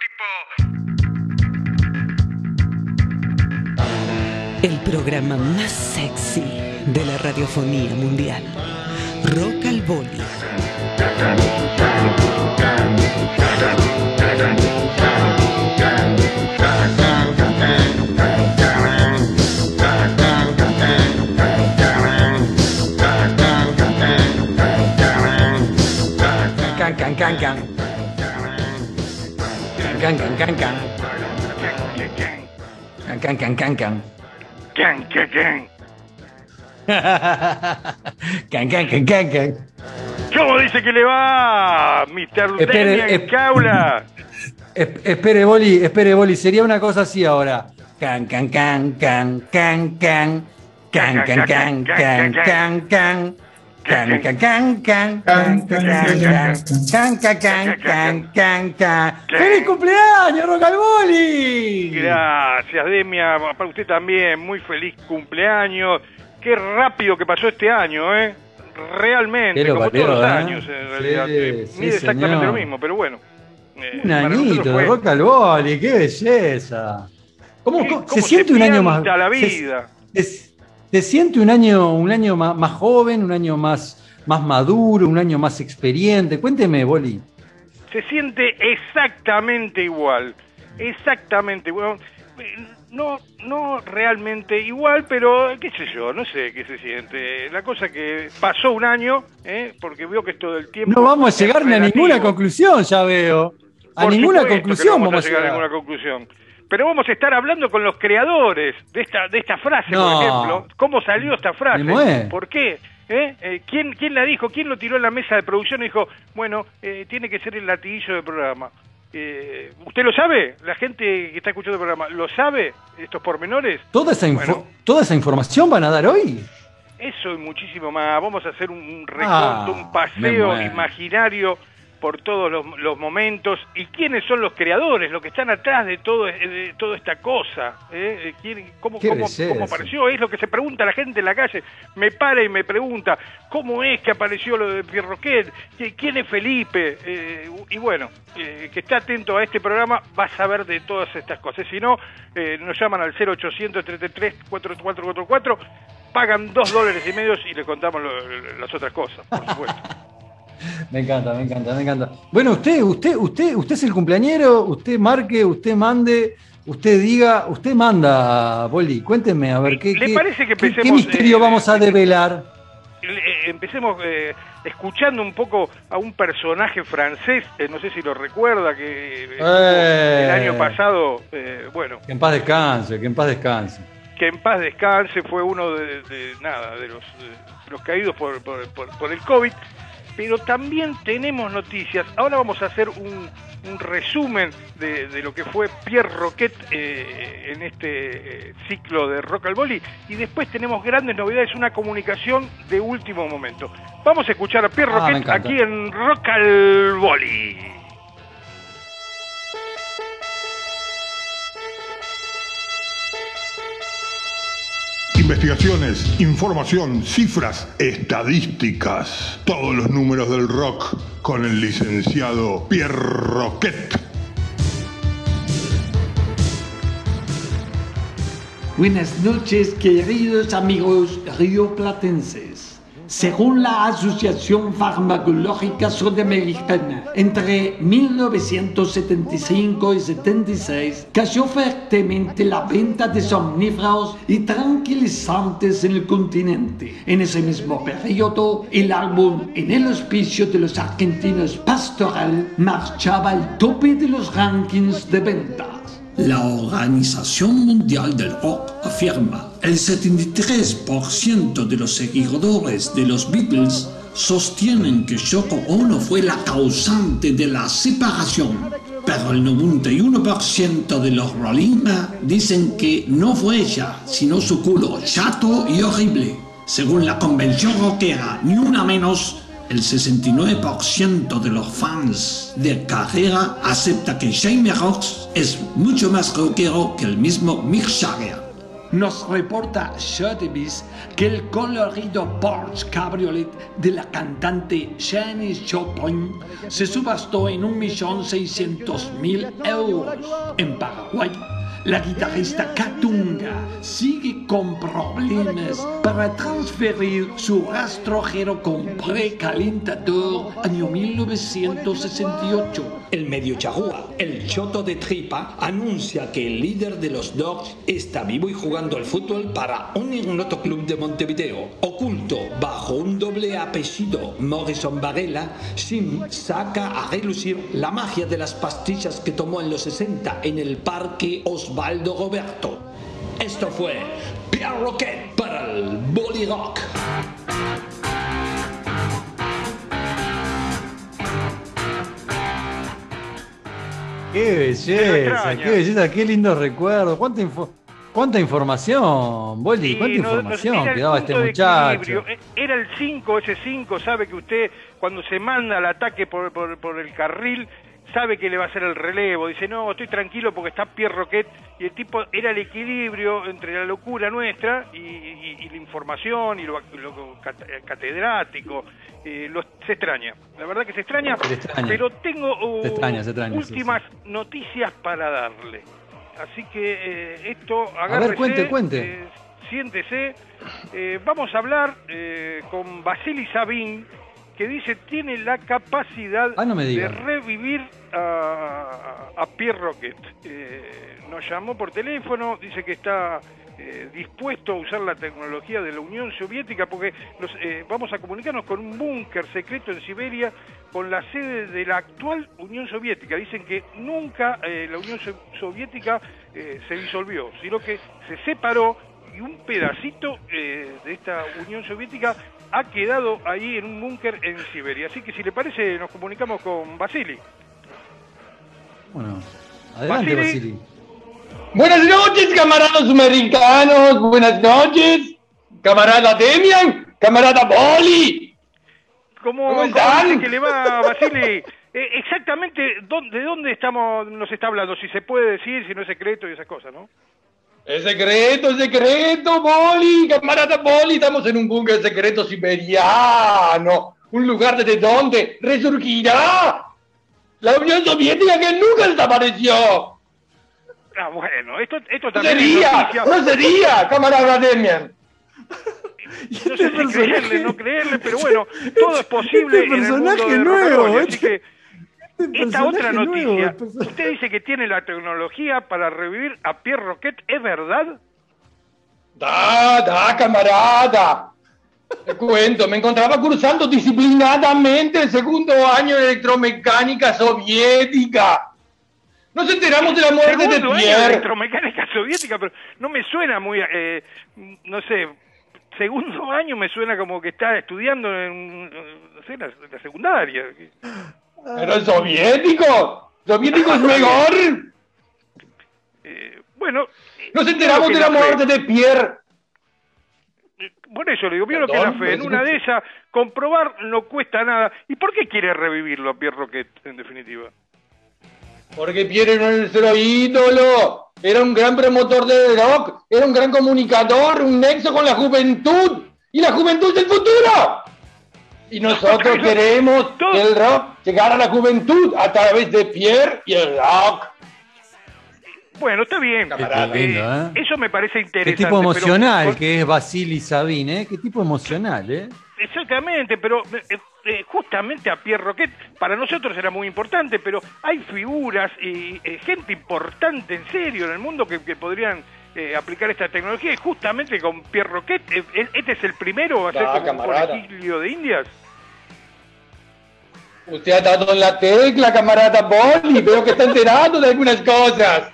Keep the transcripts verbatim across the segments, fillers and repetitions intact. tipo. El programa más sexy de la radiofonía mundial. Rock al Boli. Can, can, can, can. Can, can, can, can. Can, can, can, can, can. Can, can, can. Can, can, can, can, can. ¿Cómo dice que le va, mister Luteña Caula? Espere, Boli, espere, Boli. Sería una cosa así ahora. Can, can, can, can, can, can. Can, can, can, can, can, can. Can, can, can, can, can, can, can, can, can. ¡Feliz cumpleaños, Rock al Boli! Gracias, Demia. Para usted también, muy feliz cumpleaños. Qué rápido que pasó este año, ¿eh? Realmente, pero como valero, todos los ¿eh? años, en realidad. Sí, sí, mide exactamente señor. lo mismo, pero bueno. Eh, un añito de Rock al Boli, qué belleza. ¿Cómo, ¿Cómo se, se siente un año más? La vida. Se, es, ¿Te siente un año, un año más, más joven, un año más, más maduro, un año más experiente? Cuénteme, Boli. Se siente exactamente igual, exactamente igual. No, no realmente igual, pero qué sé yo, no sé qué se siente. La cosa que pasó un año, ¿eh? Porque veo que esto del tiempo... No vamos a llegar ni a ninguna conclusión, ya veo. A Por ninguna conclusión no vamos, vamos a llegar. A ninguna conclusión. Pero vamos a estar hablando con los creadores de esta de esta frase, no. por ejemplo. ¿Cómo salió esta frase? ¿Por qué? ¿Eh? Eh, ¿quién, ¿Quién la dijo? ¿Quién lo tiró en la mesa de producción y dijo, bueno, eh, tiene que ser el latiguillo del programa? Eh, ¿Usted lo sabe? ¿La gente que está escuchando el programa lo sabe? ¿Estos pormenores? ¿Toda esa, info bueno, ¿toda esa información van a dar hoy? Eso y muchísimo más. Vamos a hacer un recuento, ah, un paseo imaginario por todos los, los momentos, y quiénes son los creadores, los que están atrás de todo de toda esta cosa, ¿eh? ¿Quién, cómo, cómo, cómo apareció? Es lo que se pregunta la gente en la calle, me para y me pregunta, ¿cómo es que apareció lo de Pierre Roquet? ¿Quién es Felipe? Eh, y bueno, eh, que está atento a este programa va a saber de todas estas cosas, si no, eh, nos llaman al cero ochocientos treinta y tres cuarenta y cuatro cuarenta y cuatro, pagan dos dólares y medio y les contamos lo, lo, las otras cosas, por supuesto. Me encanta, me encanta, me encanta. Bueno, usted, usted, usted, usted es el cumpleañero, usted marque, usted mande, usted diga, usted manda, Boli. Cuénteme, a ver, ¿qué, ¿Le qué, parece que empecemos, qué misterio eh, vamos a develar? Empecemos eh, escuchando un poco a un personaje francés, eh, no sé si lo recuerda, que eh, el año pasado, eh, bueno... Que en paz descanse, que en paz descanse. Que en paz descanse, fue uno de, de nada, de los, de los caídos por, por, por, por el COVID. Pero también tenemos noticias. Ahora vamos a hacer un, un resumen de, de lo que fue Pierre Roquet eh, en este eh, ciclo de Rock al Boli. Y después tenemos grandes novedades, una comunicación de último momento. Vamos a escuchar a Pierre ah, Roquet aquí en Rock al Boli. Investigaciones, información, cifras, estadísticas. Todos los números del rock con el licenciado Pierre Roquet. Buenas noches, queridos amigos rioplatenses. Según la Asociación Farmacológica Sudamericana, entre mil novecientos setenta y cinco y setenta y seis cayó fuertemente la venta de somníferos y tranquilizantes en el continente. En ese mismo periodo, el álbum En el Hospicio de los Argentinos Pastoral marchaba al tope de los rankings de venta. La Organización Mundial del Rock afirma, el setenta y tres por ciento de los seguidores de los Beatles sostienen que Shoko Ono fue la causante de la separación, pero el noventa y uno por ciento de los Rolling Stones dicen que no fue ella, sino su culo chato y horrible. Según la convención rockera, ni una menos, el sesenta y nueve por ciento de los fans de Carrera acepta que Jamie Foxx es mucho más rockero que el mismo Mick Jagger. nos reporta Sotheby's que el colorido Porsche Cabriolet de la cantante Janis Joplin se subastó en un millón seiscientos mil euros. En Paraguay, la guitarrista Katunga sigue con problemas para transferir su Rastrojero con precalentador año mil novecientos sesenta y ocho. El medio charrúa, el choto de tripa, anuncia que el líder de los Dogs está vivo y jugando al fútbol para un club de Montevideo. Oculto bajo un doble apellido, Morrison Varela, Sim saca a relucir la magia de las pastillas que tomó en los sesenta en el Parque Osvaldo Osvaldo Roberto. Esto fue Pierre Roquet para el Boli Rock. Qué belleza, qué belleza, qué lindos recuerdos. ¿Cuánta, info cuánta información, Boli? ¿Cuánta sí, no, información no, que daba este muchacho? Era el cinco, ese cinco, sabe que usted cuando se manda al ataque por, por, por el carril, sabe que le va a hacer el relevo, dice, no, estoy tranquilo porque está Pierre Roquet, y el tipo era el equilibrio entre la locura nuestra y, y, y la información y lo, lo catedrático, eh, los, se extraña, la verdad que se extraña, se extraña. Pero tengo uh, se extraña, se extraña, últimas sí, sí. noticias para darle, así que eh, esto, agárrese, a ver, cuente, cuente. Eh, siéntese, eh, vamos a hablar eh, con Basilio Sabín, que dice tiene la capacidad ah, no me diga. de revivir a, a Pierre Roquet. Eh, nos llamó por teléfono, dice que está eh, dispuesto a usar la tecnología de la Unión Soviética porque nos, eh, vamos a comunicarnos con un búnker secreto en Siberia con la sede de la actual Unión Soviética. Dicen que nunca eh, la Unión Soviética eh, se disolvió, sino que se separó y un pedacito eh, de esta Unión Soviética ha quedado ahí en un búnker en Siberia. Así que si le parece nos comunicamos con Vasily. Bueno, adelante Vasily. Buenas noches camaradas americanos, buenas noches camarada Demian, camarada Boli. ¿Cómo, ¿Cómo están? ¿Cómo dice que le va Vasily? eh, exactamente, ¿dónde, ¿de dónde estamos, nos está hablando? Si se puede decir, si no es secreto y esas cosas, ¿no? Es secreto, es secreto, Boli, camarada Boli, estamos en un búnker secreto siberiano, un lugar desde donde resurgirá la Unión Soviética que nunca desapareció. Ah, bueno, esto, esto también sería, es no sería, camarada Demian. No sé si creerle, no creerle, pero bueno, todo es posible este en el mundo de nuevo, Rock al Boli, así que... Esta otra noticia, nuevo, usted dice que tiene la tecnología para revivir a Pierre Roquet, ¿es verdad? Da, da, camarada. Te cuento, me encontraba cursando disciplinadamente el segundo año de electromecánica soviética. Nos enteramos de la muerte de Pierre. Electromecánica soviética, pero no me suena muy, eh, no sé, segundo año me suena como que está estudiando en, no sé, la, la secundaria. Pero el soviético, soviético es mejor. Eh, bueno, nos enteramos de la muerte de Pierre. Por eso le digo, vieron que la fe, en una de esas, comprobar no cuesta nada. ¿Y por qué quiere revivirlo a Pierre Roquet, en definitiva? Porque Pierre era nuestro ídolo, era un gran promotor de rock, era un gran comunicador, un nexo con la juventud. Y la juventud del futuro. Y nosotros queremos que el rock llegara a la juventud a través de Pierre y el rock. Bueno, está bien, camarada. Qué lindo, ¿eh? Eso me parece interesante. Qué tipo emocional pero... que es Vasily Sabín, ¿eh? Qué tipo emocional, ¿eh? Exactamente, pero eh, justamente a Pierre Roquet para nosotros era muy importante, pero hay figuras y eh, gente importante en serio en el mundo que, que podrían... Eh, aplicar esta tecnología y justamente con Pierre Roquet, eh, este es el primero a hacer nah, como camarada. un conejillo de indias. Usted ha dado la tecla, camarada Boli, veo que está enterado de algunas cosas.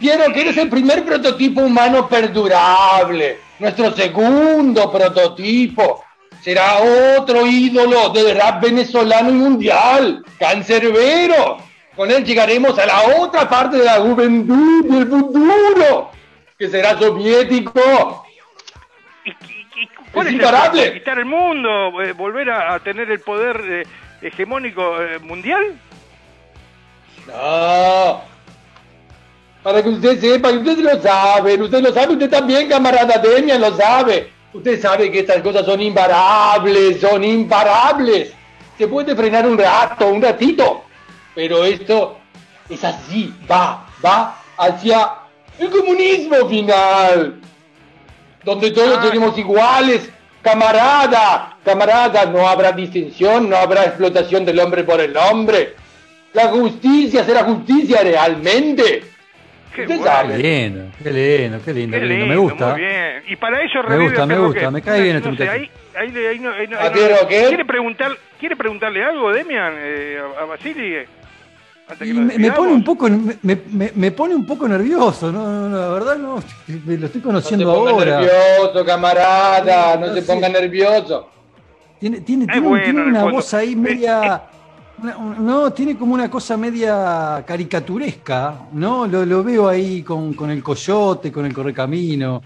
Pierre Roquet es el primer prototipo humano perdurable, nuestro segundo prototipo. Será otro ídolo del rap venezolano y mundial, Canserbero. Con él llegaremos a la otra parte de la juventud del futuro, que será soviético. ¿Y, y, y cuál es imparable? El, ¿Quitar el mundo? Eh, ¿Volver a, a tener el poder eh, hegemónico eh, mundial? No. para que usted sepa, y usted lo sabe, usted lo sabe, usted también, camarada Demian, lo sabe. Usted sabe que estas cosas son imparables, son imparables. Se puede frenar un rato, un ratito, pero esto es así, va, va hacia el comunismo final, donde todos Ay. Tenemos iguales, camarada, camarada, no habrá disensión, no habrá explotación del hombre por el hombre. La justicia será justicia realmente. Qué Usted bueno. sabe. Qué lindo, qué lindo, qué lindo, qué lindo. lindo. Me gusta. Muy bien. Y para ello me gusta, me gusta, que... me cae no, bien este no sé, ahí, ahí, ahí, no, ahí no, ¿A qué, no, ¿Quiere preguntar, quiere preguntarle algo, Demian, eh, a, a Vasily? Y me, me pone un poco me, me, me pone un poco nervioso, no, no, no, la verdad no, me lo estoy conociendo ahora. No se ponga ahora. nervioso, camarada, no, no se ponga sí. nervioso. Tiene, tiene, eh, tiene, bueno, tiene una fondo. voz ahí media, una, no, tiene como una cosa media caricaturesca, ¿no? Lo, lo veo ahí con, con el coyote, con el correcamino.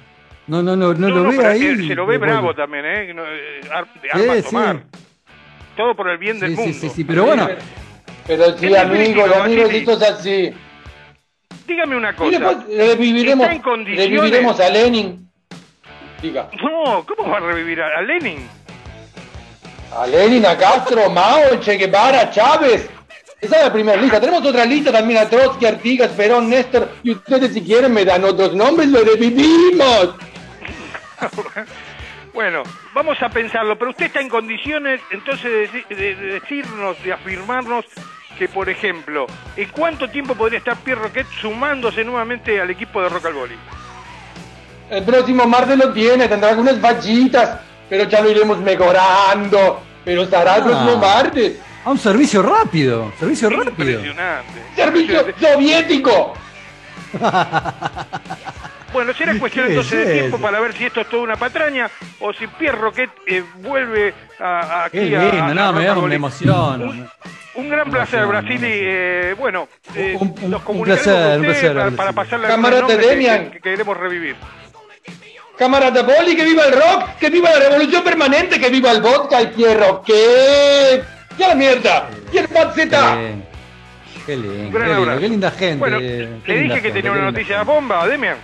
No, no, no, no, no lo no, veo ahí. Se, se lo ve bravo bueno. también, eh, de armas sí, tomar. Sí. Todo por el bien sí, del sí, mundo. Sí, sí, sí, pero bueno. Pero sí, amigos, amigos, esto es así. Dígame una cosa. Después, reviviremos, reviviremos a Lenin. Diga. No, ¿cómo va a revivir a, a Lenin? A Lenin, a Castro, Mao, Che Guevara, Chávez. Esa es la primera lista. Tenemos otra lista también a Trotsky, Artigas, Perón, Néstor. Y ustedes si quieren me dan otros nombres, lo revivimos. Bueno, vamos a pensarlo. Pero usted está en condiciones entonces de, de, de decirnos, de afirmarnos que, por ejemplo, ¿en cuánto tiempo podría estar Pierre Roquet sumándose nuevamente al equipo de Rock al Boli? El próximo martes lo tiene, tendrá algunas fallitas, pero ya lo iremos mejorando. Pero estará ah, el próximo martes. A un servicio rápido, servicio es rápido. Impresionante. Servicio soviético. Bueno, será cuestión entonces de tiempo para ver si esto es toda una patraña o si Pierre Roquet eh, vuelve a, a aquí. Qué lindo, a, a no, me da una emoción. Un, un gran emoción, placer, Vasily. Eh, bueno, eh, un, un, nos comunicamos un placer, con usted un placer, para, para pasar la noche que queremos revivir. Camarada Boli, que viva el rock, que viva la revolución permanente, que viva el vodka y Pierre Roquet. ¡Ya la mierda! ¡Y el panceta! Qué lindo, qué, lindo, qué linda gente. Bueno, le dije que gente, tenía una noticia bomba, Demian.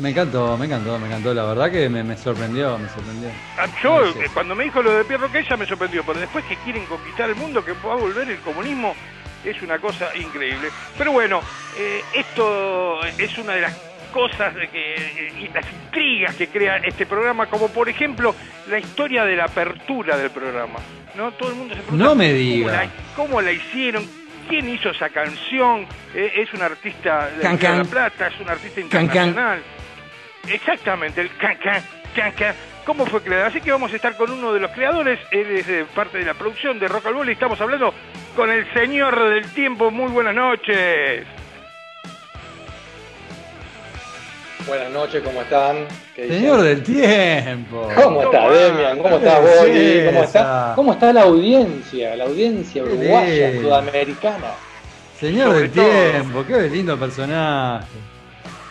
Me encantó, me encantó, me encantó, la verdad que me, me sorprendió, me sorprendió. Yo, no sé. Cuando me dijo lo de Pierre Roquet ya me sorprendió, pero después que quieren conquistar el mundo, que va a volver el comunismo, es una cosa increíble. Pero bueno, eh, esto es una de las cosas de que, y las intrigas que crea este programa, como por ejemplo la historia de la apertura del programa. No, todo el mundo se pregunta no me diga. Cómo, la, cómo la hicieron. ¿Quién hizo esa canción? Eh, es un artista de can, can. La Plata, es un artista internacional. Can, can. Exactamente, el can, can, can, can. ¿Cómo fue creado? Así que vamos a estar con uno de los creadores, él es eh, parte de la producción de Rock al Boli. Estamos hablando con el señor del tiempo. Muy buenas noches. Buenas noches, ¿cómo están? Señor del tiempo. ¿Cómo está, Demian? ¿Cómo está, Boli? ¿Cómo está? ¿Cómo está la audiencia? La audiencia uruguaya, sudamericana. Señor del tiempo, qué lindo personaje.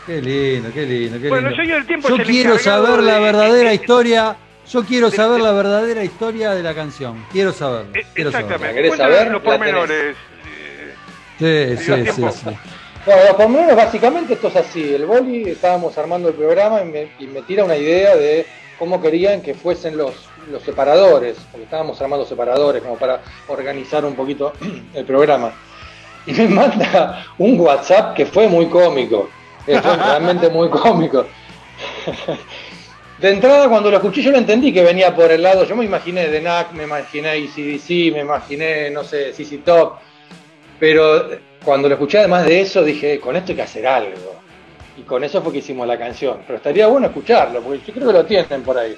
Qué lindo, qué lindo, qué lindo. Bueno, señor del tiempo. Yo quiero saber la verdadera historia. Yo quiero saber la verdadera historia de la canción. Quiero saberlo. Exactamente. ¿Querés saber los pormenores? Sí, sí, sí, sí. Bueno, por lo menos básicamente esto es así. El Boli, estábamos armando el programa y me, y me tira una idea de cómo querían que fuesen los, los separadores, porque estábamos armando separadores como para organizar un poquito el programa. Y me manda un WhatsApp que fue muy cómico, que fue realmente muy cómico. De entrada, cuando lo escuché, yo lo entendí que venía por el lado, yo me imaginé The Knack, me imaginé A C D C, me imaginé, no sé, C C Top, pero... Cuando lo escuché, además de eso, dije, con esto hay que hacer algo. Y con eso fue que hicimos la canción. Pero estaría bueno escucharlo, porque yo creo que lo tienen por ahí.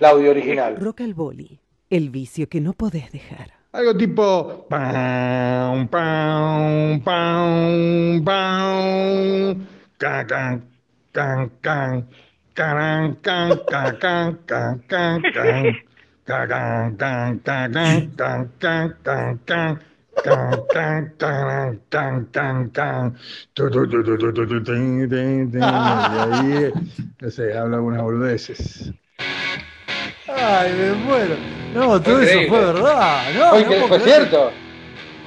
El audio original. Rock al Boli, el vicio que no podés dejar. Algo tipo... Pam, pam, pam, pam. Can, can, can, can. Can, can, can, can, can, can, can. Can, can, can, can, can, can, can. Tan, tan, tan, tan, tan, tan. Tu, tu, tu, tu, tu, tu, tu, tin, tin, tin. Y ahí, no sé, habla algunas boludeces. Ay, me muero. No, todo eso fue verdad. No, fue, no, fue cierto.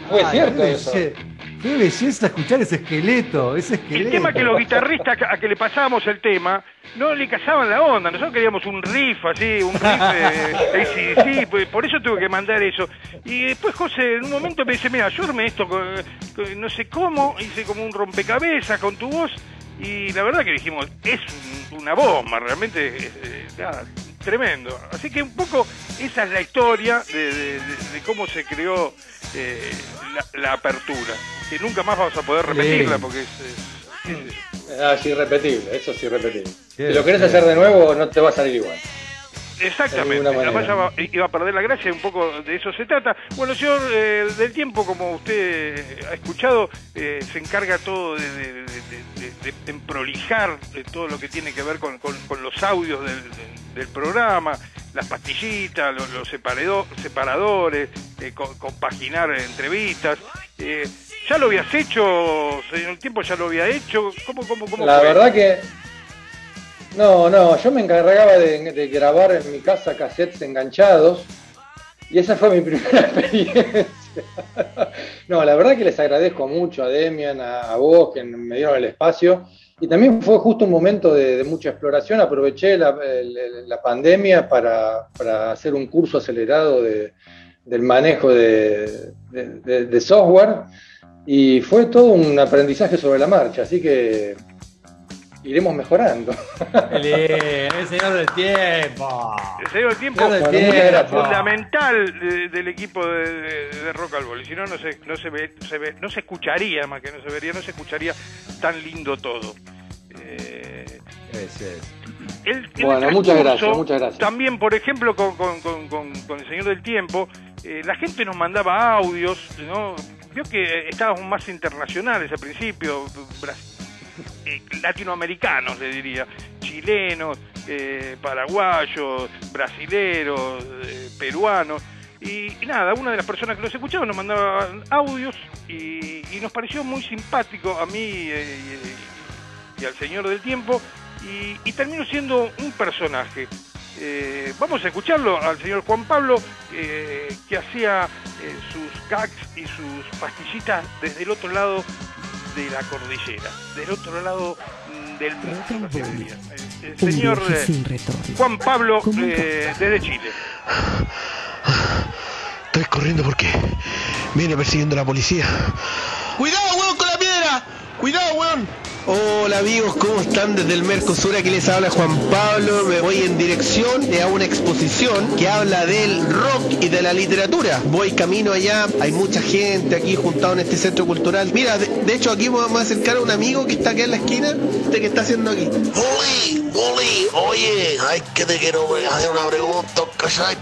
Fue Ay, cierto eso. Qué belleza escuchar ese esqueleto, ese esqueleto. El tema es que los guitarristas a que le pasábamos el tema no le cazaban la onda. Nosotros queríamos un riff así, un riff eh, sí, sí, por eso tuve que mandar eso. Y después José en un momento me dice, mira, yo armé esto, con, con, no sé cómo, hice como un rompecabezas con tu voz. Y la verdad que dijimos, es una bomba, realmente es, es, nada, tremendo. Así que un poco esa es la historia de, de, de, de cómo se creó eh, la, la apertura. Que nunca más vamos a poder repetirla porque es... es, es... Ah, es irrepetible, eso es irrepetible. Si lo querés hacer de nuevo no te va a salir igual. Exactamente, además iba, iba a perder la gracia, un poco de eso se trata. Bueno, señor eh, del tiempo, como usted ha escuchado, eh, se encarga todo de, de, de, de, de, de prolijar de todo lo que tiene que ver con, con, con los audios del, del, del programa, las pastillitas, los, los separado, separadores, eh, compaginar entrevistas. Eh, ¿Ya lo habías hecho, señor del tiempo? ¿Ya lo había hecho? ¿Cómo, cómo, cómo La fue? verdad que... No, no, yo me encargaba de, de grabar en mi casa cassettes enganchados y esa fue mi primera experiencia. No, la verdad que les agradezco mucho a Demian, a, a vos, que me dieron el espacio. Y también fue justo un momento de, de mucha exploración. Aproveché la, la, la pandemia para, para hacer un curso acelerado de, del manejo de, de, de, de software y fue todo un aprendizaje sobre la marcha, así que... iremos mejorando. El señor del tiempo. El señor del tiempo, señor del bueno, tiempo. Era fundamental de, del equipo de, de, de Rock al Boli. Si no, no se, no se ve, se ve, no se escucharía, más que no se vería, no se escucharía tan lindo todo. Eh, es, es. El, el bueno, muchas gracias, muchas gracias. También, por ejemplo, con, con, con, con, con el señor del tiempo, eh, la gente nos mandaba audios, ¿no? Vio que estábamos más internacionales al principio, Brasil. Eh, latinoamericanos, le diría, chilenos, eh, paraguayos, brasileros, eh, peruanos, y, y nada, una de las personas que los escuchaba nos mandaba audios y, y nos pareció muy simpático a mí eh, y, y al señor del tiempo, y, y terminó siendo un personaje. Eh, vamos a escucharlo al señor Juan Pablo, eh, que hacía eh, sus gags y sus pastillitas desde el otro lado de la cordillera, del otro lado del mundo. El señor eh, Juan Pablo eh, desde Chile. Estoy corriendo porque viene persiguiendo a la policía. ¡Cuidado, huevón, con la piedra! ¡Cuidado, huevón! Hola amigos, ¿cómo están? Desde el Mercosur aquí les habla Juan Pablo. Me voy en dirección a una exposición que habla del rock y de la literatura. Voy camino allá, hay mucha gente aquí juntada en este centro cultural. Mira, de, de hecho aquí vamos a acercar a un amigo que está acá en la esquina. ¿Usted qué está haciendo aquí? ¡Oli! ¡Oli! Oye, ay, que te quiero hacer una pregunta, ¿cachai?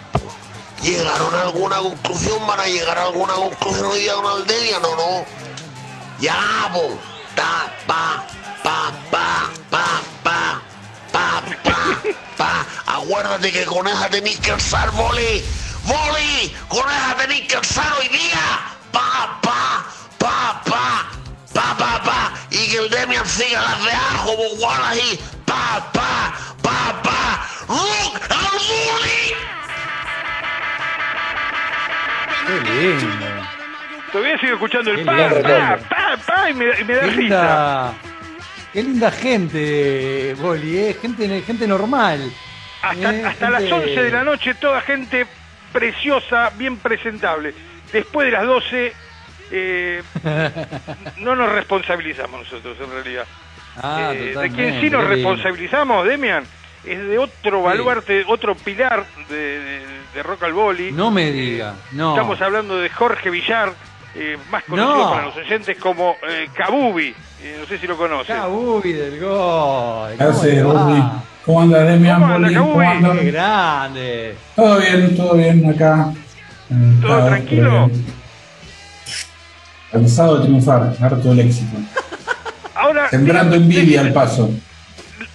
¿Llegaron a alguna conclusión? ¿Van a llegar a alguna conclusión hoy día con Aldelia? No, no. ¡Ya, po! Pa, pa, pa, pa, pa, pa, pa, pa, pa. Aguárdate que con esa tenés que alzar, Boli. Boli, con esa tenés que alzar hoy día. Pa, pa, pa, pa, pa, pa, pa. Y que el Demian siga las de ajo, bogual ahí. Pa, pa, pa, pa. Rock al Boli. Qué lindo. Todavía sigo escuchando el pa, pa, pa, pa, y me, y me da linda, risa. Qué linda gente, Boli, ¿eh? gente, gente normal. Hasta, eh, hasta gente... las once de la noche, toda gente preciosa, bien presentable. Después de las doce, eh, no nos responsabilizamos nosotros, en realidad. Ah, eh, de quien sí nos responsabilizamos, Demian, es de otro baluarte, sí. otro pilar de, de, de Rock al Boli. No me diga, no. Estamos hablando de Jorge Villar. Eh, más conocido no. para los oyentes como eh, Kabubi, eh, no sé si lo conoces. Kabubi del gol. ¿Cómo, ¿Cómo anda Demian? ¿Cómo anda Kabubi? ¡Qué grande! Todo bien, todo bien acá. ¿Todo ah, tranquilo? Cansado de triunfar, harto del éxito. Ahora, Sembrando te, envidia te, al paso.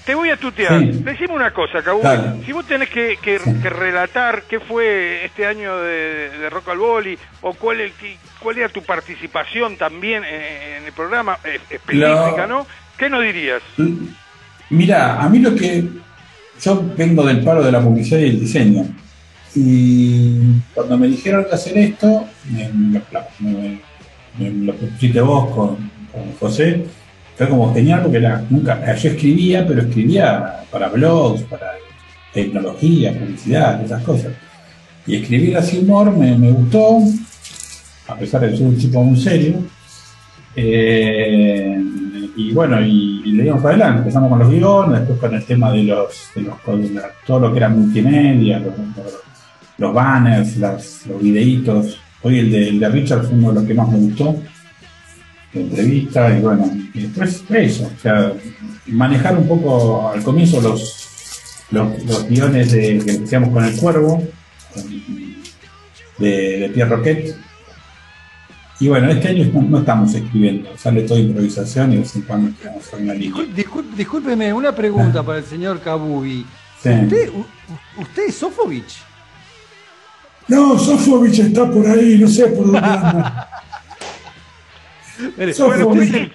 Te voy a tutear. Sí. Decime una cosa, Kabubi. Dale. Si vos tenés que, que, sí. que relatar qué fue este año de, de Rock al Boli o cuál el que ¿Cuál era tu participación también en el programa específica, no? ¿Qué nos dirías? Mirá, a mí lo que... Yo vengo del paro de la publicidad y el diseño. Y cuando me dijeron de hacer esto, me, me, me, me, lo que pusiste vos con, con José, fue como genial porque la, nunca, yo escribía, pero escribía para blogs, para tecnología, publicidad, esas cosas. Y escribir así humor me, me gustó, a pesar de que soy un tipo muy serio. Eh, y bueno, y, y le dimos para adelante, empezamos con los guiones, después con el tema de los, de los de la, todo lo que era multimedia, los, los, los banners, las, los videitos. Hoy el de, el de Richard fue uno de los que más me gustó, la entrevista, y bueno, y después eso, o sea, manejar un poco al comienzo los, los, los guiones de, que empezamos con El Cuervo, de, de Pierre Roquet. Y bueno, este año no, no estamos escribiendo, sale toda improvisación y de vez en cuando estamos en la línea. Disculpe, discúlpeme, una pregunta para el señor Kabubi. Sí. ¿Usted, ¿Usted es Sofovich? No, Sofovich está por ahí, no sé por dónde anda. Sofovich.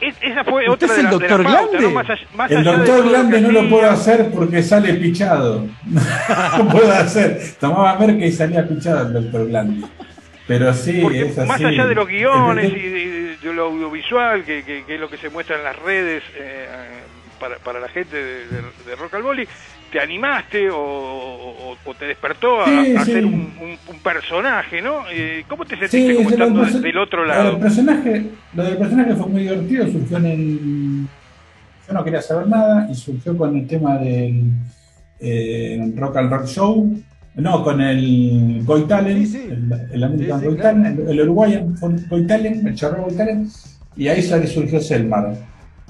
Es, esa fue otra es el de la, doctor de la pauta, Glande. ¿No? Más allá, más el doctor Glande no lo puedo hacer porque sale pichado. No puedo hacer. Tomaba merca y salía pichado el doctor Glande. Pero sí, porque es así. Más allá de los guiones y de, de lo audiovisual, que, que, que es lo que se muestra en las redes eh, para, para la gente de, de, de Rock al Boli, ¿te animaste o, o, o te despertó a, sí, a sí. ser un, un, un personaje, ¿no? Eh, ¿Cómo te sentiste sí, como estando del, del otro lado? Lo del personaje, lo del personaje fue muy divertido, surgió en el... Yo no quería saber nada y surgió con el tema del eh, Rock al Rock Show, no, con el Got Talent, sí, sí. El, el American sí, sí, Got claro. Talent, el, el Uruguayan Got Talent, el charro Got Talent, y ahí surgió Selmar.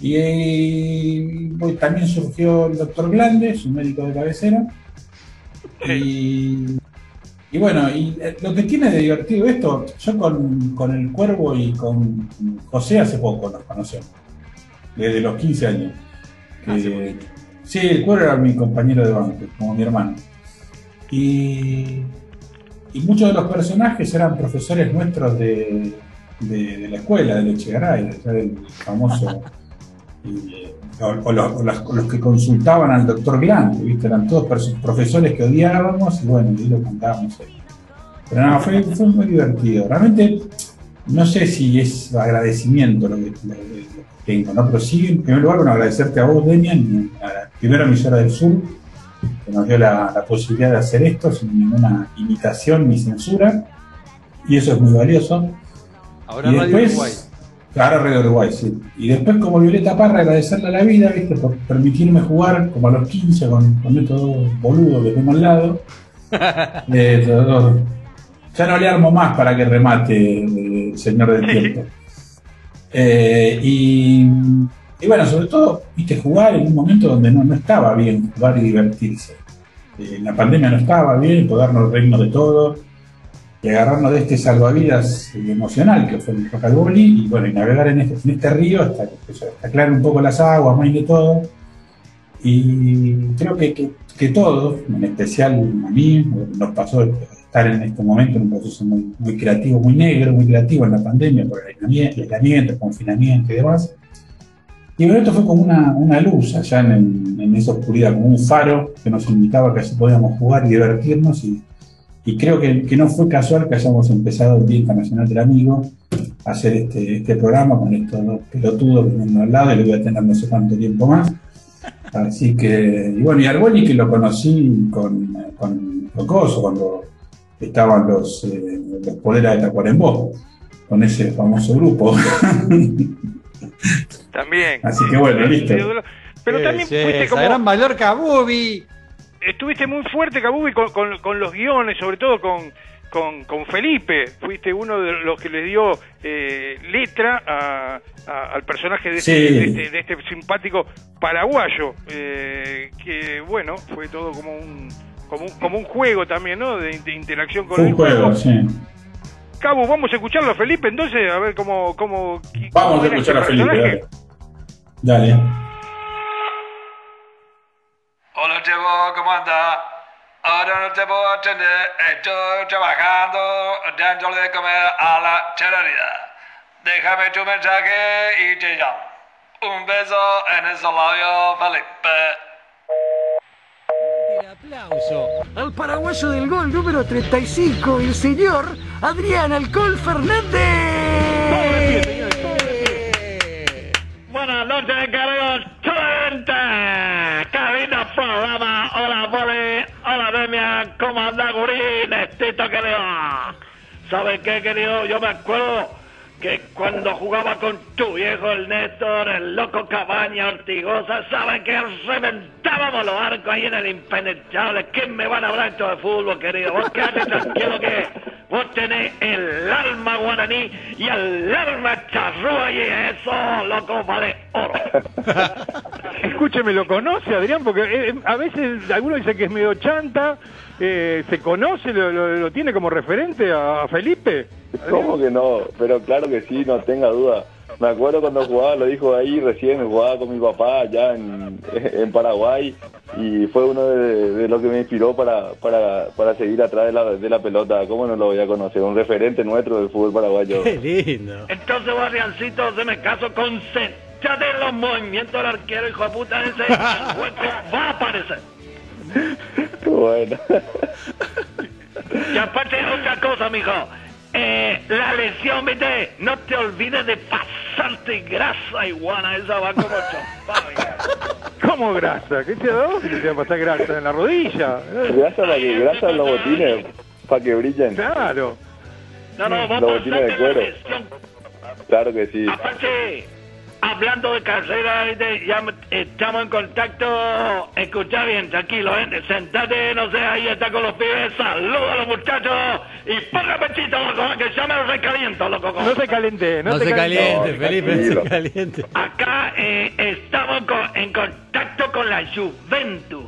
Y, y pues, también surgió el doctor Glande, su médico de cabecera. Y, y bueno, y lo que tiene de divertido esto, yo con, con El Cuervo y con José hace poco nos conocemos, desde los quince años. Que, sí, El Cuervo era mi compañero de banco, como mi hermano. Y, y muchos de los personajes eran profesores nuestros de, de, de la escuela, del Echegaray, del famoso... Y, o, o, los, o, las, o los que consultaban al doctor Glante, ¿viste? Eran todos profesores que odiábamos y bueno, y lo cantábamos ahí. Pero no, fue, fue muy divertido. Realmente, no sé si es agradecimiento lo que, lo que tengo, ¿no? Pero sí, en primer lugar, bueno, agradecerte a vos, Demian, a la primera emisora del sur, que nos dio la, la posibilidad de hacer esto sin ninguna imitación ni censura, y eso es muy valioso. Ahora y Radio después, Uruguay. Ahora Radio Uruguay, sí. Y después, como Violeta Parra, agradecerle a la vida, ¿viste? Por permitirme jugar como a los quince con, con estos dos boludos que tengo al lado. eh, dos, dos. Ya no le armo más para que remate el señor del tiempo. Eh, y, y bueno, sobre todo, viste, jugar en un momento donde no, no estaba bien jugar y divertirse. Eh, la pandemia no estaba bien, podernos reírnos de todo. Y agarrarnos de este salvavidas emocional que fue el Rock al Boli y bueno, y navegar en este, en este río hasta, hasta aclarar un poco las aguas, más de todo. Y creo que, que, que todos, en especial a mí, nos pasó estar en este momento en un proceso muy, muy creativo, muy negro, muy creativo en la pandemia, por el aislamiento, el, aislamiento, el confinamiento y demás. Y bueno, esto fue como una, una luz allá en, el, en esa oscuridad, como un faro que nos invitaba que así podíamos jugar y divertirnos. Y Y creo que, que no fue casual que hayamos empezado el Día Internacional del Amigo a hacer este, este programa con estos dos pelotudos que tenemos al lado y lo voy a tener no sé cuánto tiempo más. Así que, y bueno, y al Boli que lo conocí con, con, con Coso, cuando estaban los, eh, los Poleras de Tacuarembó, con ese famoso grupo. También. Así que bueno, listo. Pero también sí, fuiste como... Gran valor Kabubi. Estuviste muy fuerte, Kabubi, con, con, con los guiones, sobre todo con, con, con Felipe. Fuiste uno de los que le dio eh, letra a, a, al personaje de, sí. este, de, este, de este simpático paraguayo. Eh, que, bueno, fue todo como un como un, como un juego también, ¿no? De, de interacción con fue el juego. juego. Sí. Kabu, vamos a escucharlo a Felipe, entonces, a ver cómo... cómo vamos cómo a escuchar este a Felipe, personaje. Dale. dale. Hola, Chevo, ¿cómo anda? Ahora no te puedo atender, estoy trabajando, dándole comer a la charrería. Déjame tu mensaje y te llamo. Un beso en el labio, Felipe. El aplauso al paraguayo del gol número treinta y cinco, el señor Adrián Alcol Fernández. ¿Sabes qué, querido? Yo me acuerdo que cuando jugaba con tu viejo, el Néstor, el loco Cabaña, Ortigosa, ¿sabes qué? Reventábamos los arcos ahí en el impenetrable. ¿Quién me van a hablar esto de fútbol, querido? Vos quédate tranquilo que vos tenés el alma guaraní y el alma charrúa y eso, loco, vale oro. Escúcheme, ¿lo conoce, Adrián? Porque eh, a veces algunos dicen que es medio chanta. Eh, ¿Se conoce? Lo, lo, ¿Lo tiene como referente a, a Felipe? ¿Cómo que no? Pero claro que sí, no tenga duda. Me acuerdo cuando jugaba, lo dijo ahí recién, jugaba con mi papá allá en, en Paraguay y fue uno de, de los que me inspiró para, para, para seguir atrás de la, de la pelota. ¿Cómo no lo voy a conocer? Un referente nuestro del fútbol paraguayo. ¡Qué lindo! Entonces, Barriancito, se me caso con Concentrate en los movimientos del arquero, hijo de puta, ese va a aparecer. Bueno. Y aparte otra cosa, mijo, eh, la lesión, viste, no te olvides de pasarte grasa, iguana, esa va como chompa. ¿Cómo grasa? ¿Qué te da? ¿Qué te va a pasar grasa en la rodilla? Grasa para que grasa en los botines, para que brillen. Claro. No, no, vos los botines de cuero. Claro que sí. Aparte, hablando de carrera, ya estamos en contacto. Escuchá bien, tranquilo, ¿eh? Sentate, no sé, ahí está con los pibes. Saluda a los muchachos y ponga pechito, loco, que ya me lo recaliento, loco. No se caliente, no, no se caliente, caliente no, Felipe, tranquilo. No se caliente. Acá eh, estamos con, en contacto con la Juventus.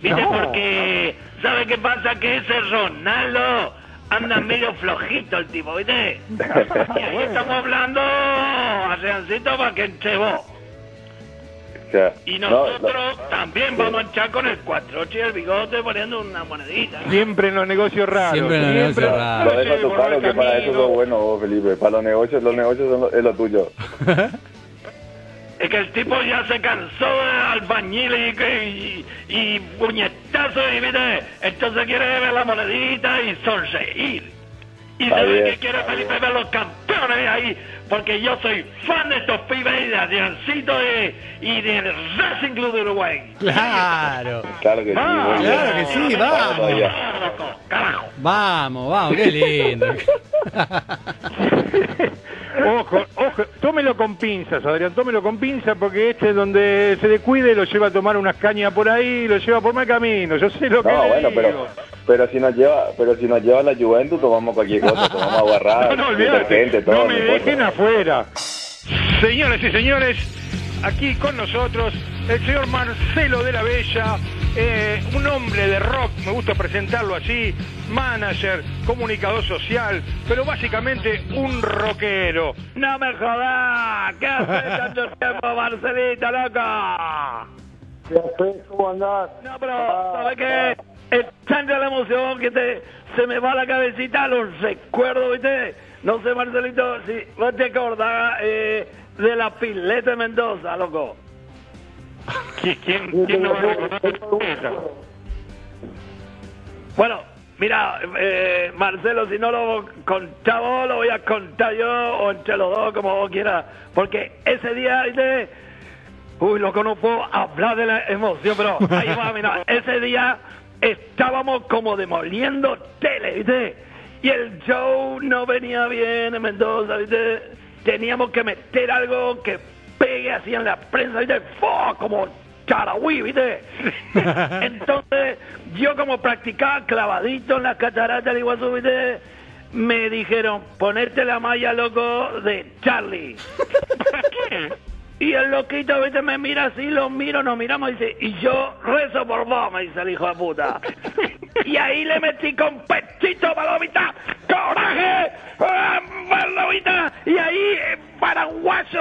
¿Viste? No. Porque, ¿sabe qué pasa? Que ese Ronaldo anda medio flojito el tipo, ¿viste? Y ahí estamos hablando a Reancito para que entre vos. Yeah. Y nosotros no, no, también vamos a echar con el cuatroche y el bigote poniendo una monedita. Siempre en los negocios raros. Siempre en los negocios raros. Lo dejo tu claro que para eso sos bueno vos, Felipe. Para los negocios, los negocios son lo, es lo tuyo. Es que el tipo ya se cansó de albañil y, y, y puñetazos y mire, entonces quiere ver la monedita y sonreír. Y se ve que quiere Felipe ver los campeones ahí, porque yo soy fan de estos pibes y de Adriancito y, y del Racing Club de Uruguay. Claro. Claro que sí, vamos, claro que sí, vamos. Carajo. Vamos, vamos, qué lindo. Ojo, ojo, tómelo con pinzas, Adrián, tómelo con pinzas, porque este es donde se descuide, lo lleva a tomar unas cañas por ahí, lo lleva por mal camino, yo sé lo que no, le bueno, digo. Pero, pero si nos lleva, pero si nos lleva la Juventus, tomamos cualquier cosa, tomamos aguarrada, no, no, detergente, todo. No me dejen afuera. Señoras y señores, aquí con nosotros el señor Marcelo de la Bella, eh, un hombre de rock, me gusta presentarlo así, manager, comunicador social, pero básicamente un rockero. ¡No me jodas! ¿Qué haces tanto tiempo, Marcelito, loco? ¿Qué haces? ¿Cómo andás? No, pero, ¿sabes qué? Es tanta la emoción que te, se me va la cabecita, los recuerdos, ¿viste? No sé, Marcelito, si vos te acordás eh, de la pileta de Mendoza, loco. ¿Quién, quién, quién no va a acordar? Bueno, mira, eh, Marcelo, si no lo contás vos, lo voy a contar yo, o entre los dos, como vos quieras. Porque ese día, ¿viste? Uy, loco, no puedo hablar de la emoción, pero ahí va, mira, ese día estábamos como demoliendo tele, ¿viste? Y el show no venía bien en Mendoza, ¿viste? Teníamos que meter algo que pegue así en la prensa, ¿viste? ¡Fua! Como Charagüí, ¿viste? Entonces, yo como practicaba clavadito en las cataratas del Iguazú, ¿viste? Me dijeron, ponerte la malla, loco, de Charlie. ¿Para qué? Y el loquito, ¿viste? Me mira así, lo miro, nos miramos y dice, y yo rezo por vos, me dice el hijo de puta. Y ahí le metí con pechito, palomita, coraje, palomita, y ahí, paraguayo,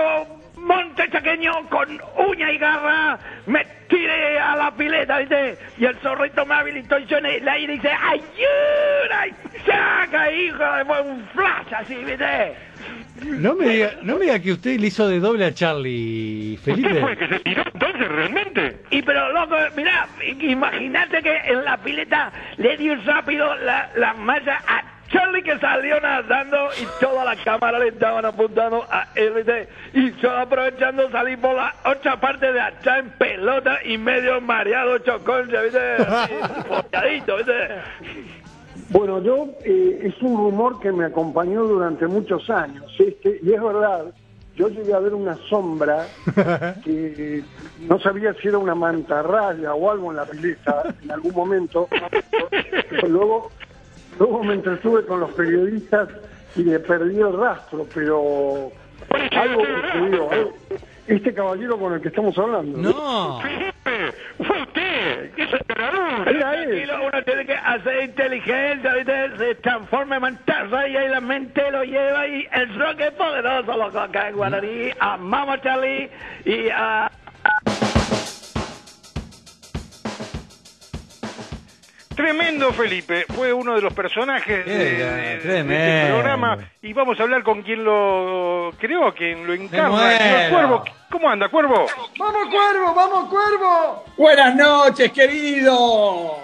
monte chaqueño, con uña y garra, me tiré a la pileta, ¿viste? Y el zorrito me habilitó y yo en el aire dice, ¡ayuda! Y saca, hijo, fue un flash así, ¿viste? No me diga, no me diga que usted le hizo de doble a Charlie, Felipe. ¿Usted fue que se tiró entonces realmente? Y pero, loco, mirá, imagínate que en la pileta le dio rápido la, la malla a Charlie, que salió nadando y toda la cámara le estaban apuntando a él, ¿viste? Y yo aprovechando salí por la otra parte de atrás en pelota y medio mareado, chocón, ¿viste? Así, ¿viste? Bueno, yo eh, es un rumor que me acompañó durante muchos años, este, y es verdad, yo llegué a ver una sombra que no sabía si era una mantarraya o algo en la pileta en algún momento, pero luego, luego me entretuve con los periodistas y le perdí el rastro, pero algo sucedió, algo... Este caballero con el que estamos hablando. No. Felipe, fue usted. ¿Qué tranquilo, uno tiene que hacer inteligencia, ¿viste? Se transforma en mantarraya y ahí la mente lo lleva y el rock es poderoso, loco, acá en Guaraní. Amamos a Charlie y a... Tremendo, Felipe. Fue uno de los personajes de, de, de este programa. Y vamos a hablar con quien lo creó, quien lo encarna. Cuervo. ¿Cómo anda, Cuervo? ¡Vamos, Cuervo! ¡Vamos, Cuervo! ¡Buenas noches, querido!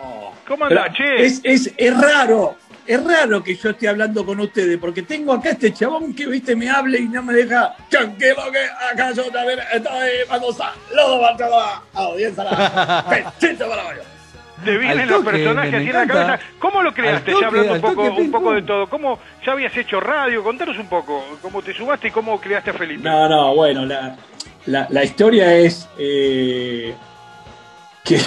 ¿Cómo anda, che? Es, es, es raro, es raro que yo esté hablando con ustedes, porque tengo acá este chabón que, viste, me habla y no me deja... Tranquilo que acá yo también estoy... Vamos a... Lodo, Bartolomé. Audiencia la... Pechito para hoy. Te vienen los personajes así en la cabeza. ¿Cómo lo creaste? Toque, ya hablando un poco, un poco de todo. ¿Cómo ya habías hecho radio? Contanos un poco. ¿Cómo te sumaste y cómo creaste a Felipe? No, no, bueno, la, la, la historia es... Eh, que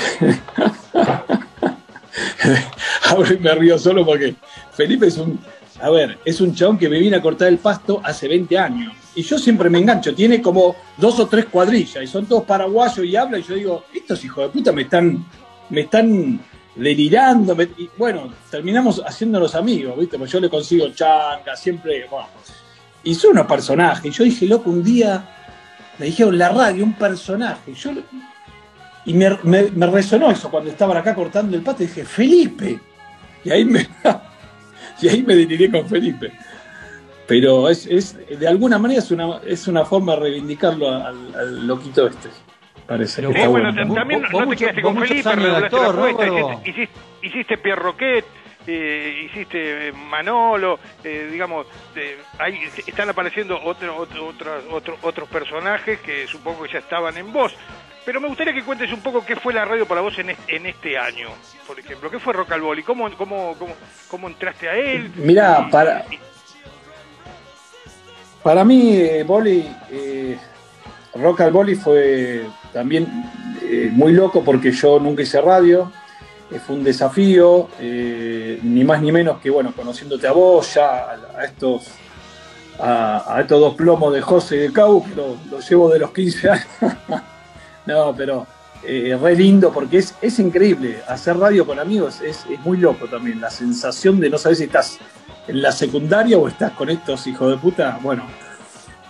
ahora me río solo porque Felipe es un... A ver, es un chabón que me vino a cortar el pasto hace veinte años. Y yo siempre me engancho. Tiene como dos o tres cuadrillas. Y son todos paraguayos y hablan. Y yo digo, estos hijos de puta me están... me están delirando, me, y bueno, terminamos haciéndonos amigos, ¿viste? Porque yo le consigo changa, siempre, bueno. Y son unos personajes, y yo dije, loco, un día me dijeron la radio, un personaje, yo, y me, me, me resonó eso cuando estaban acá cortando el pato, y dije, Felipe, y ahí me, y ahí me deliré con Felipe. Pero es, es de alguna manera es una, es una forma de reivindicarlo al, al loquito este. Parece que eh, bueno, bueno. También no te quedaste con Felipe, redoblaste la apuesta, hiciste, hiciste, hiciste Pierre Roquet, eh, hiciste Manolo, eh, digamos, eh, ahí están apareciendo otro, otro, otro, otro, otros personajes que supongo que ya estaban en vos. Pero me gustaría que cuentes un poco qué fue la radio para vos en este, en este año, por ejemplo. ¿Qué fue Rock al Boli? ¿Cómo, cómo, cómo, cómo entraste a él? Mirá, y, para, y... para mí, eh, Boli... Eh... Rock al Boli fue también eh, muy loco porque yo nunca hice radio, eh, fue un desafío, eh, ni más ni menos que, bueno, conociéndote a vos, ya a, a estos a, a estos dos plomos de José y de Cau, que lo, lo llevo de los quince años. No, pero eh, re lindo porque es, es increíble, hacer radio con amigos es, es muy loco también, la sensación de no saber si estás en la secundaria o estás con estos hijos de puta, bueno...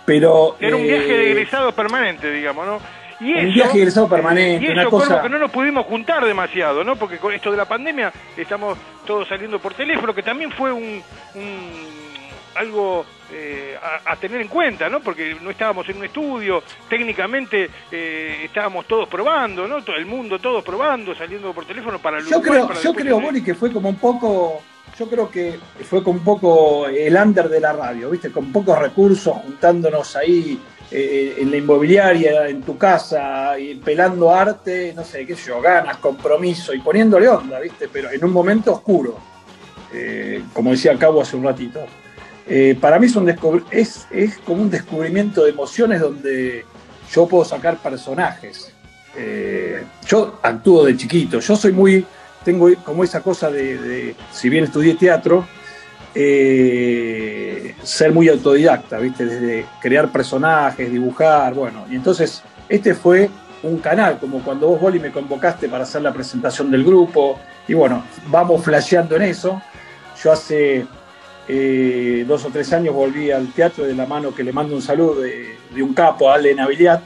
Pero, era un viaje eh, de egresado permanente, digamos, ¿no? Y un eso, viaje de egresado permanente, y eso, una cosa... que no nos pudimos juntar demasiado, ¿no? Porque con esto de la pandemia estamos todos saliendo por teléfono, que también fue un, un algo eh, a, a tener en cuenta, ¿no? Porque no estábamos en un estudio, técnicamente eh, estábamos todos probando, ¿no? Todo el mundo, todos probando, saliendo por teléfono para el Uruguay, Yo creo, para yo creo Boli, que fue como un poco... Yo creo que fue con poco el under de la radio, ¿viste? Con pocos recursos, juntándonos ahí eh, en la inmobiliaria, en tu casa, y pelando arte, no sé, qué sé yo, ganas, compromiso, y poniéndole onda, ¿viste? Pero en un momento oscuro, eh, como decía Cabo hace un ratito. Eh, para mí es, un descubri- es, es como un descubrimiento de emociones donde yo puedo sacar personajes. Eh, yo actúo de chiquito, yo soy muy... Tengo como esa cosa de, de si bien estudié teatro, eh, ser muy autodidacta, ¿viste? Desde crear personajes, dibujar, bueno. Y entonces, este fue un canal, como cuando vos, Boli, me convocaste para hacer la presentación del grupo. Y bueno, vamos flasheando en eso. Yo hace eh, dos o tres años volví al teatro de la mano que le mando un saludo de, de un capo, Ale Navillán,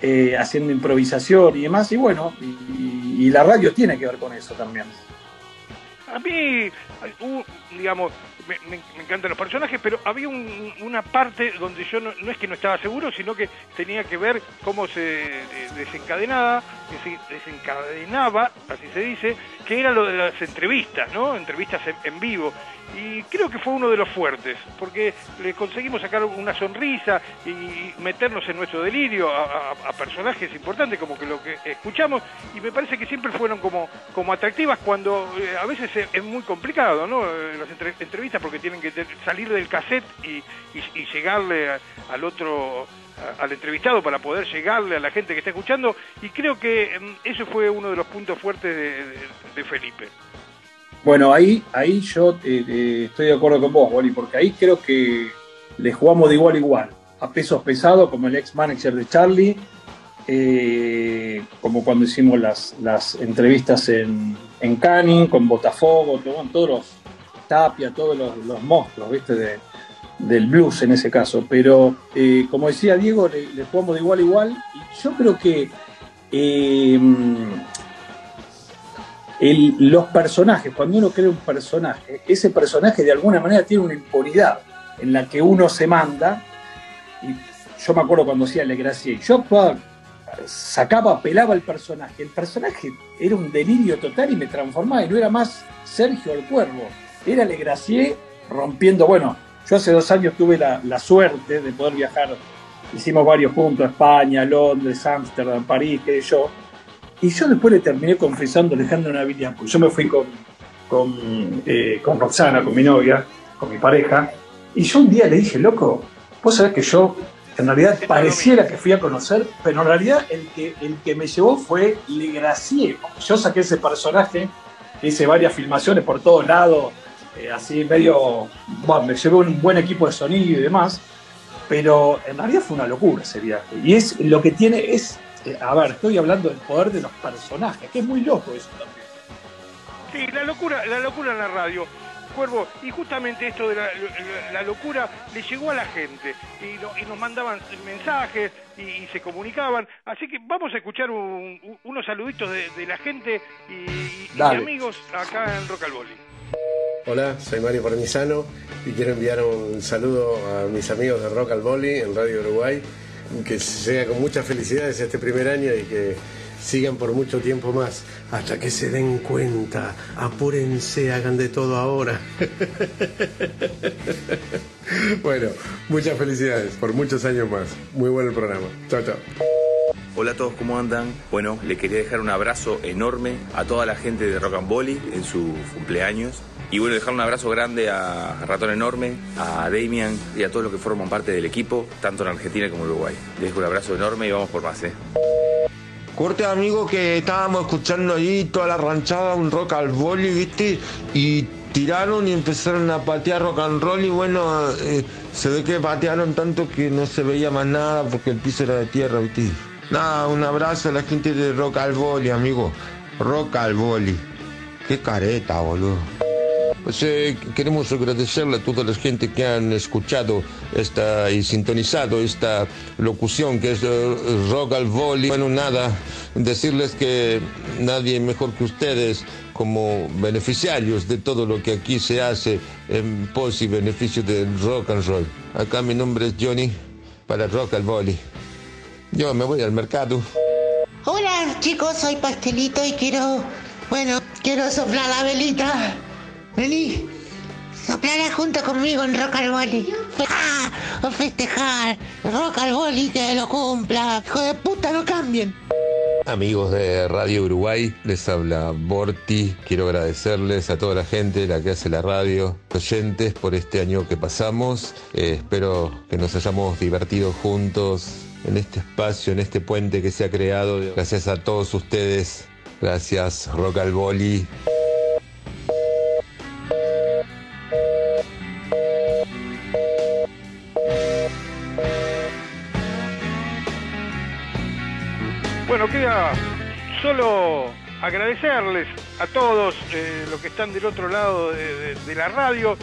eh, haciendo improvisación y demás. Y bueno... Y, y, Y la radio tiene que ver con eso también. A mí, uh, digamos, me, me, me encantan los personajes, pero había un, una parte donde yo no, no es que no estaba seguro, sino que tenía que ver cómo se desencadenaba, desencadenaba, así se dice, que eran lo de las entrevistas, ¿no? Entrevistas en, en vivo. Y creo que fue uno de los fuertes, porque le conseguimos sacar una sonrisa y meternos en nuestro delirio a, a, a personajes importantes, como que lo que escuchamos, y me parece que siempre fueron como, como atractivas, cuando eh, a veces es, es muy complicado, ¿no? Las entre, entrevistas, porque tienen que ter, salir del cassette y, y, y llegarle a, al otro... al entrevistado, para poder llegarle a la gente que está escuchando, y creo que eso fue uno de los puntos fuertes de, de, de Felipe. Bueno, ahí, ahí yo eh, eh, estoy de acuerdo con vos, Boli, porque ahí creo que le jugamos de igual a igual, a pesos pesados, como el ex manager de Charlie, eh, como cuando hicimos las, las entrevistas en, en Canning, con Botafogo, con todos los Tapia, todos los, los monstruos, ¿viste? De, del blues en ese caso, pero eh, como decía Diego, le, le jugamos de igual a igual, y yo creo que eh, el, los personajes, cuando uno crea un personaje, ese personaje de alguna manera tiene una impunidad en la que uno se manda, y yo me acuerdo cuando hacía Le Gracie, yo sacaba, pelaba el personaje, el personaje era un delirio total y me transformaba, y no era más Sergio el Cuervo, era Le Gracie rompiendo, bueno, yo hace dos años tuve la, la suerte de poder viajar, hicimos varios puntos, España, Londres, Ámsterdam, París, qué sé yo, y yo después le terminé confesando a Alejandro Navillán, porque yo me fui con, con, eh, con Roxana, con mi novia, con mi pareja, y yo un día le dije, loco, vos sabés que yo, en realidad pareciera que fui a conocer, pero en realidad el que, el que me llevó fue Le Gracie, yo saqué ese personaje, hice varias filmaciones por todos lados, Eh, así medio, bueno, me llevé un buen equipo de sonido y demás, pero en realidad fue una locura ese viaje, y es lo que tiene es, eh, a ver, estoy hablando del poder de los personajes, que es muy loco eso también. Sí, la locura, la locura en la radio, Cuervo, y justamente esto de la, la, la locura le llegó a la gente, y, lo, y nos mandaban mensajes, y, y se comunicaban, así que vamos a escuchar un, un, unos saluditos de, de la gente y, y, y de amigos acá en Rock al Boli. Hola, soy Mario Parmisano y quiero enviar un saludo a mis amigos de Rock al Boli en Radio Uruguay, que llega con muchas felicidades este primer año y que sigan por mucho tiempo más, hasta que se den cuenta, apúrense, hagan de todo ahora. Bueno, muchas felicidades, por muchos años más, muy bueno el programa, chao chao. Hola a todos, ¿cómo andan? Bueno, les quería dejar un abrazo enorme a toda la gente de Rock al Boli en su cumpleaños. Y bueno, dejar un abrazo grande a Ratón Enorme, a Damian y a todos los que forman parte del equipo, tanto en Argentina como en Uruguay. Les dejo un abrazo enorme y vamos por más, ¿eh? Corte, amigo, que estábamos escuchando ahí toda la ranchada, un Rock al Boli, ¿viste? Y tiraron y empezaron a patear rock and roll y bueno, eh, se ve que patearon tanto que no se veía más nada porque el piso era de tierra, ¿viste? Nada, un abrazo a la gente de Rock al Boli, amigo. Rock al Boli. Qué careta, boludo. Pues eh, queremos agradecerle a toda la gente que han escuchado esta y sintonizado esta locución que es uh, Rock al Boli. Bueno, nada, decirles que nadie mejor que ustedes como beneficiarios de todo lo que aquí se hace en pos y beneficio del rock and roll. Acá mi nombre es Johnny para Rock al Boli. Yo me voy al mercado. Hola chicos, soy Pastelito y quiero, bueno, quiero soplar la velita. Vení, soplará junto conmigo en Rock al Boli. ¡Ah! A festejar, Rock al Boli que lo cumpla. Hijo de puta, no cambien. Amigos de Radio Uruguay, les habla Borti. Quiero agradecerles a toda la gente, la que hace la radio, oyentes, por este año que pasamos. Eh, espero que nos hayamos divertido juntos en este espacio, en este puente que se ha creado. Gracias a todos ustedes. Gracias, Rock al Boli. Bueno, queda solo agradecerles a todos eh, los que están del otro lado de, de, de la radio,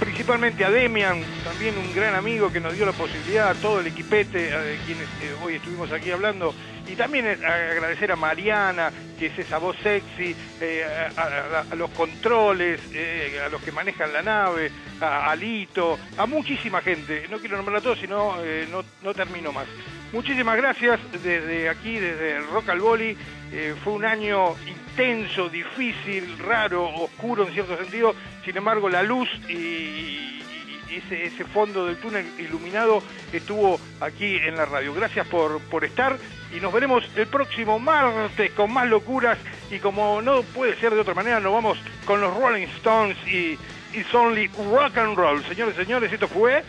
principalmente a Demian, también un gran amigo que nos dio la posibilidad, a todo el equipete, a de quienes eh, hoy estuvimos aquí hablando, y también agradecer a Mariana, que es esa voz sexy, eh, a, a, a los controles, eh, a los que manejan la nave, a Alito, a muchísima gente, no quiero nombrar a todos, sino eh, no, no termino más. Muchísimas gracias desde aquí, desde Rock al Boli, Eh, fue un año intenso, difícil, raro, oscuro en cierto sentido. Sin embargo, la luz y ese, ese fondo del túnel iluminado estuvo aquí en la radio. Gracias por, por estar y nos veremos el próximo martes con más locuras. Y como no puede ser de otra manera, nos vamos con los Rolling Stones y It's Only Rock and Roll. Señores, señores, esto fue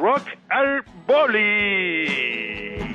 Rock al Boli.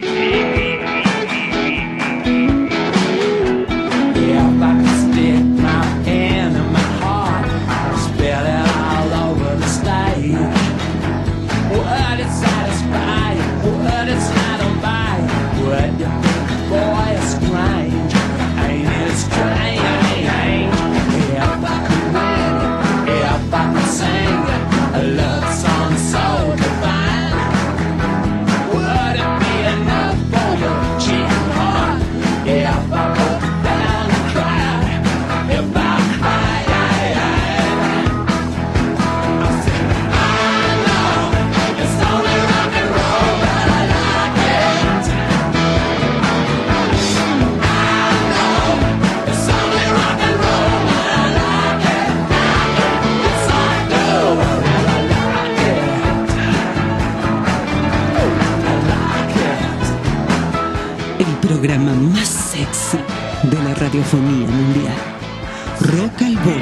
Programa más sexy de la radiofonía mundial. Rock al Boli.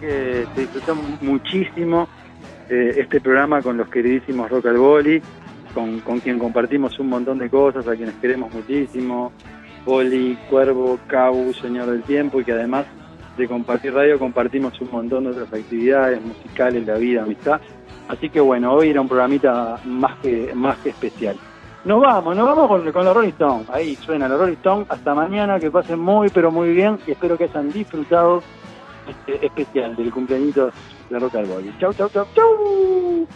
Que se disfrutó muchísimo eh, este programa con los queridísimos Rock al Boli, con, con quien compartimos un montón de cosas, a quienes queremos muchísimo, Boli, Cuervo, Kabu, Señor del Tiempo, y que además de compartir radio compartimos un montón de otras actividades musicales, la vida, amistad. Así que bueno, hoy era un programita más que, más que especial. Nos vamos, nos vamos con, con los Rolling Stones. Ahí suena los Rolling Stones. Hasta mañana, que pasen muy pero muy bien y espero que hayan disfrutado especial del cumpleaños de Rock al Boli. Chau, chau, chau, chau.